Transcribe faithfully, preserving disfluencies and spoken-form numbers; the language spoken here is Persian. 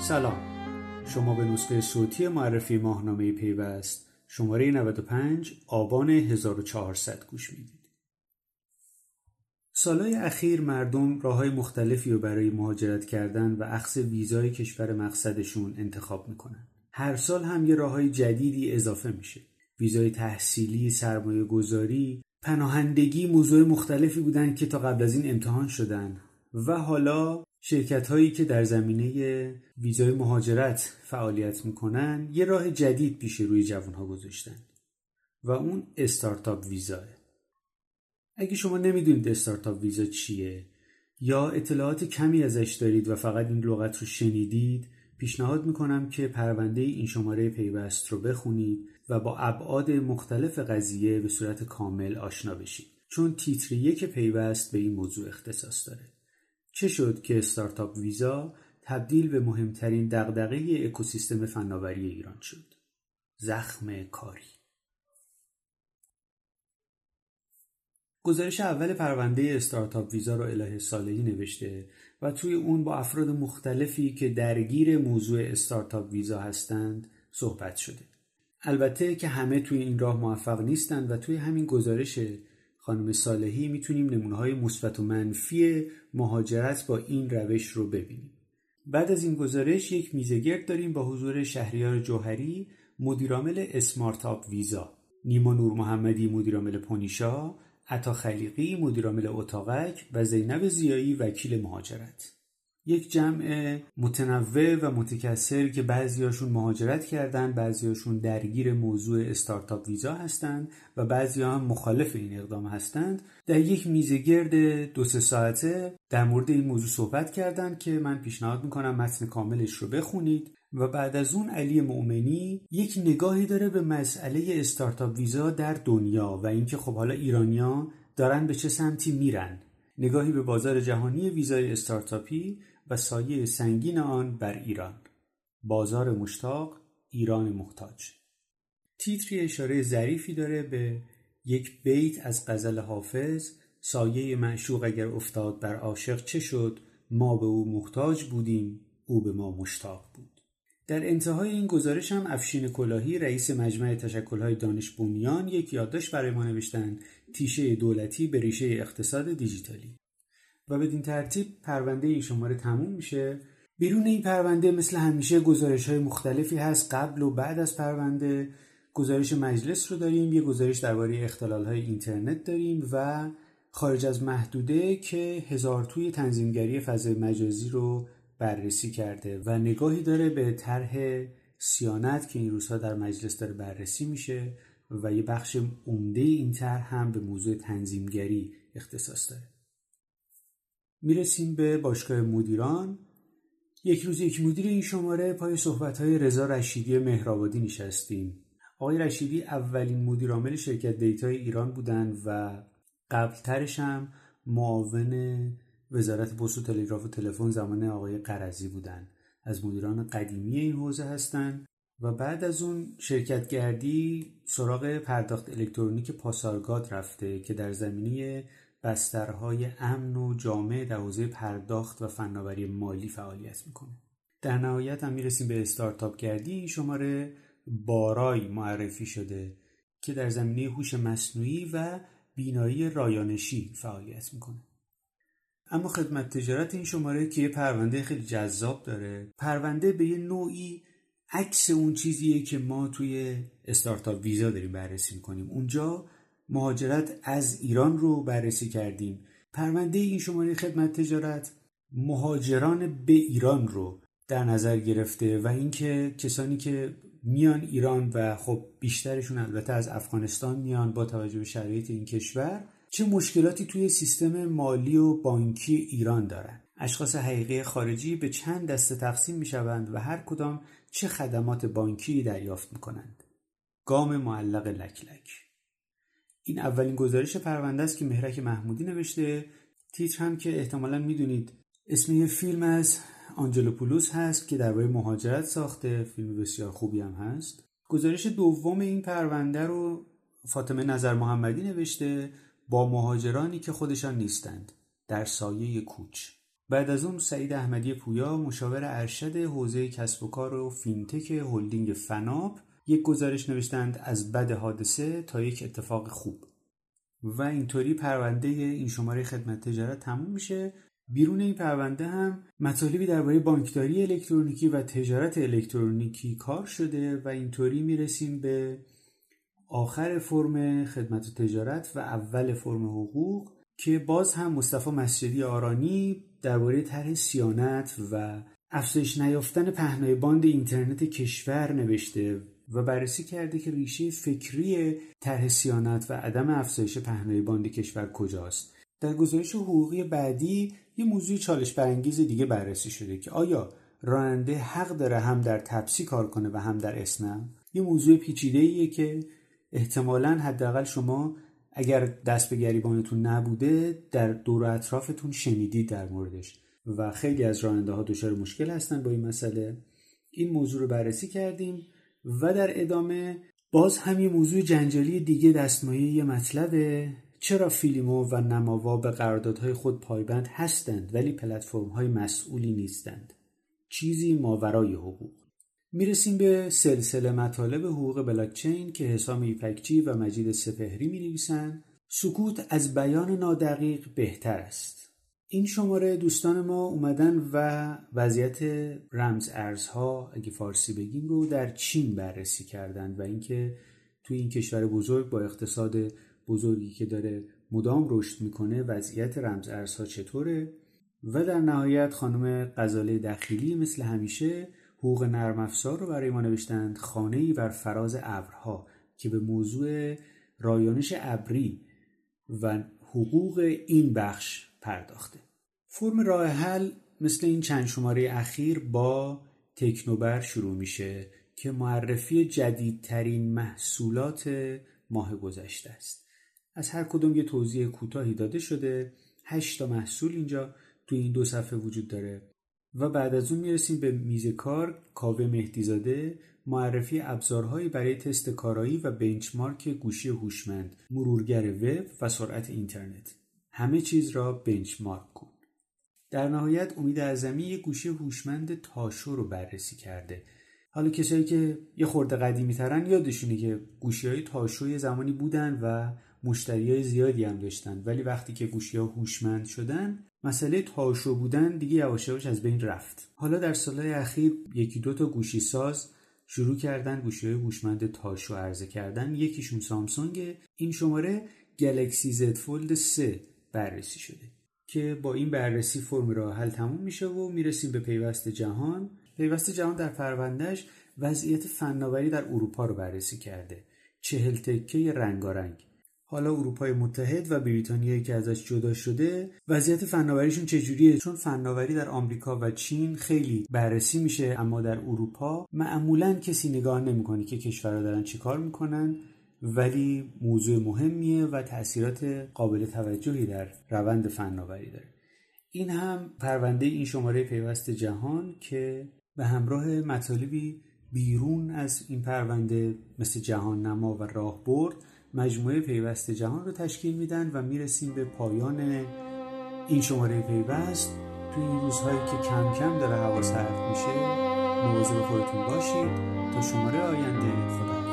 سلام، شما به نسخه صوتی معرفی ماهنامه پیوست شماره نود و پنج آبان هزار و چهارصد گوش میدید. سالهای اخیر مردم راه‌های مختلفی رو برای مهاجرت کردن و اخذ ویزای کشور مقصدشون انتخاب میکنن. هر سال هم یه راه‌های جدیدی اضافه میشه. ویزای تحصیلی، سرمایه گذاری، پناهندگی موضوع مختلفی بودن که تا قبل از این امتحان شدن و حالا شرکت هایی که در زمینه ویزای مهاجرت فعالیت میکنن یه راه جدید پیش روی جوان ها گذاشتن و اون استارتاپ ویزاه. اگه شما نمیدونید استارتاپ ویزا چیه یا اطلاعات کمی ازش دارید و فقط این لغت رو شنیدید، پیشنهاد میکنم که پرونده این شماره پیوست رو بخونید و با ابعاد مختلف قضیه به صورت کامل آشنا بشید، چون تیتر یک پیوست به این موضوع اختصاص داره. چه شد که استارتاپ ویزا تبدیل به مهمترین دغدغه اکوسیستم فناوری ایران شد؟ زخم کاری. گزارش اول پرونده استارتاپ ویزا رو الهه سالی نوشته و توی اون با افراد مختلفی که درگیر موضوع استارتاپ ویزا هستند صحبت شده. البته که همه توی این راه موفق نیستن و توی همین گزارش خانم صالحی میتونیم نمونه‌های مثبت و منفی مهاجرت با این روش رو ببینیم. بعد از این گزارش یک میزگرد داریم با حضور شهریار جوهری مدیرعامل استارتاپ ویزا، نیما نور محمدی مدیرعامل پونیشا، عطا خلیقی مدیرعامل اتاقک و زینب زیایی وکیل مهاجرت. یک جمع متنوع و متکثر که بعضیاشون مهاجرت کردن، بعضیاشون درگیر موضوع استارتاپ ویزا هستند و بعضیا هم مخالف این اقدام هستند، در یک میزگرد دو سه ساعته در مورد این موضوع صحبت کردند که من پیشنهاد میکنم متن کاملش رو بخونید. و بعد از اون علی مؤمنی یک نگاهی داره به مسئله استارتاپ ویزا در دنیا و اینکه خب حالا ایرانیا دارن به چه سمتی میرن، نگاهی به بازار جهانی ویزای استارتاپی و سایه سنگین آن بر ایران. بازار مشتاق، ایران محتاج. تیتری اشاره ظریفی داره به یک بیت از غزل حافظ: سایه معشوق اگر افتاد بر عاشق چه شد، ما به او محتاج بودیم، او به ما مشتاق بود. در انتهای این گزارش هم افشین کلاهی رئیس مجمع تشکل‌های دانش بنیان یک یادداشت برای ما نوشتن: تیشه دولتی به ریشه اقتصاد دیجیتالی. و بدین ترتیب پرونده این شماره تموم میشه. بیرون این پرونده مثل همیشه گزارش‌های مختلفی هست. قبل و بعد از پرونده گزارش مجلس رو داریم، یه گزارش درباره اختلال‌های اینترنت داریم و خارج از محدوده که هزار توی تنظیمگری فضای مجازی رو بررسی کرده و نگاهی داره به طرح سیانت که این روزها در مجلس داره بررسی میشه و یه بخش عمده این طرح هم به موضوع تنظیمگری اختصاص داره. میرسیم به باشگاه مدیران. یک روز یک مدیر این شماره پای صحبت‌های رضا رشیدی مهرابادی نشستیم. آقای رشیدی اولین مدیر عامل شرکت دیتای ایران بودن و قبل‌ترش هم معاون وزارت پست و تلگراف و تلفن زمان آقای قرضی بودن. از مدیران قدیمی این حوزه هستن و بعد از اون شرکت‌گردی سراغ پرداخت الکترونیک پاسارگاد رفته که در زمینه بسترهای امن و جامع در حوزه پرداخت و فناوری مالی فعالیت میکنه. در نهایت هم میرسیم به استارتاپ گردی. این شماره بارای معرفی شده که در زمینه هوش مصنوعی و بینایی رایانشی فعالیت میکنه. اما خدمت تجارت این شماره که یه پرونده خیلی جذاب داره، پرونده به یه نوعی عکس اون چیزیه که ما توی استارتاپ ویزا داریم بررسی میکنیم. اونجا مهاجرت از ایران رو بررسی کردیم. پرونده این شماره خدمت تجارت مهاجران به ایران رو در نظر گرفته و اینکه کسانی که میان ایران و خب بیشترشون البته از افغانستان میان با توجه به شرایط این کشور چه مشکلاتی توی سیستم مالی و بانکی ایران دارن. اشخاص حقیقی خارجی به چند دسته تقسیم میشوند و هر کدام چه خدمات بانکی دریافت میکنند. گام معلق لک لک. این اولین گزارش پرونده است که مهرک محمودی نوشته. تیتر هم که احتمالاً میدونید اسم یه فیلم از آنجلو پولوس هست که درباره مهاجرت ساخته، فیلم بسیار خوبی هم هست. گزارش دوم این پرونده رو فاطمه نظر محمدی نوشته: با مهاجرانی که خودشان نیستند، در سایه کوچ. بعد از اون سعید احمدی پویا، مشاور ارشد حوزه کسب و کار و فینتک هلدینگ فناپ، یک گزارش نوشتند از بد حادثه تا یک اتفاق خوب. و اینطوری پرونده این شماره خدمت تجارت تموم میشه. بیرون این پرونده هم مطالبی درباره بانکداری الکترونیکی و تجارت الکترونیکی کار شده و اینطوری میرسیم به آخر فرم خدمت تجارت و اول فرم حقوق که باز هم مصطفی مسجدی آرانی درباره طرح صیانت و افزایش نیافتن پهنای باند اینترنت کشور نوشته و بررسی کرده که ریشه فکری طرح صیانت و عدم افزایش پهنای باند کشور کجاست. در گزارش حقوقی بعدی یه موضوع چالش برانگیز دیگه بررسی شده که آیا راننده حق داره هم در تپسی کار کنه و هم در اسنپ؟ یه موضوع پیچیده‌ایه که احتمالاً حداقل شما اگر دست به گریبانتون نبوده در دور و اطرافتون شنیدید در موردش و خیلی از راننده ها دچار مشکل هستن با این مسئله. این موضوع رو بررسی کردیم و در ادامه باز هم یه موضوع جنجالی دیگه دستمایه یه مطلبه، چرا فیلیمو و نماوا به قراردادهای خود پایبند هستند ولی پلتفرم‌های مسئولی نیستند. چیزی ماورای حقوق. میرسیم به سلسله مطالب حقوق بلاکچین که حسام ایفکجی و مجید سفهری مینویسن. سکوت از بیان نادقیق بهتر است. این شماره دوستان ما اومدن و وضعیت رمز ارزها اگه فارسی بگیم رو در چین بررسی کردند و اینکه توی این کشور بزرگ با اقتصاد بزرگی که داره مدام رشد میکنه وضعیت رمز ارزها چطوره. و در نهایت خانم غزل دخیلی مثل همیشه حقوق نرم افزار رو برای ما نوشتند، خانه‌ای بر فراز ابرها که به موضوع رایانش ابری و حقوق این بخش پرداخته. فرم راه حل مثل این چند شماره اخیر با تکنوبر شروع میشه که معرفی جدیدترین محصولات ماه گذشته است. از هر کدوم یه توضیح کوتاهی داده شده. هشت تا محصول اینجا تو این دو صفحه وجود داره و بعد از اون میرسیم به میز کار. کاوه مهدیزاده معرفی ابزارهایی برای تست کارایی و بنچمارک گوشی هوشمند، مرورگر وب و سرعت اینترنت. همه چیز را بنچمارک کن. در نهایت امید اعظمی یک گوشی هوشمند تاشو رو بررسی کرده. حالا کسایی که یه خورده قدیمی ترن یادشونه که گوشی‌های تاشو یه زمانی بودن و مشتریای زیادی هم داشتن، ولی وقتی که گوشی‌ها هوشمند شدن مسئله تاشو بودن دیگه یواش یواش از بین رفت. حالا در سال‌های اخیر یکی دو تا گوشی ساز شروع کردن گوشی‌های هوشمند تاشو عرضه کردن. یکیشون سامسونگ. این شماره گلکسی زد فولد سه بررسی شده که با این بررسی فرم راه حل تموم میشه و میرسیم به پیوست جهان. پیوست جهان در پروندهش وضعیت فناوری در اروپا رو بررسی کرده. چهل تکه رنگارنگ. حالا اروپای متحد و بریتانیا که ازش جدا شده وضعیت فناوریشون چجوریه؟ چون فناوری در آمریکا و چین خیلی بررسی میشه اما در اروپا معمولاً کسی نگاه نمیکنه که کشورها دارن چیکار میکنن، ولی موضوع مهمیه و تأثیرات قابل توجهی در روند فناوری داره. این هم پرونده این شماره پیوست جهان که به همراه مطالبی بیرون از این پرونده مثل جهان نما و راهبرد مجموعه پیوست جهان رو تشکیل میدن و میرسیم به پایان این شماره پیوست. توی این روزهایی که کم کم داره هوا سرد میشه مواظب خودتون باشید تا شماره آینده. خدا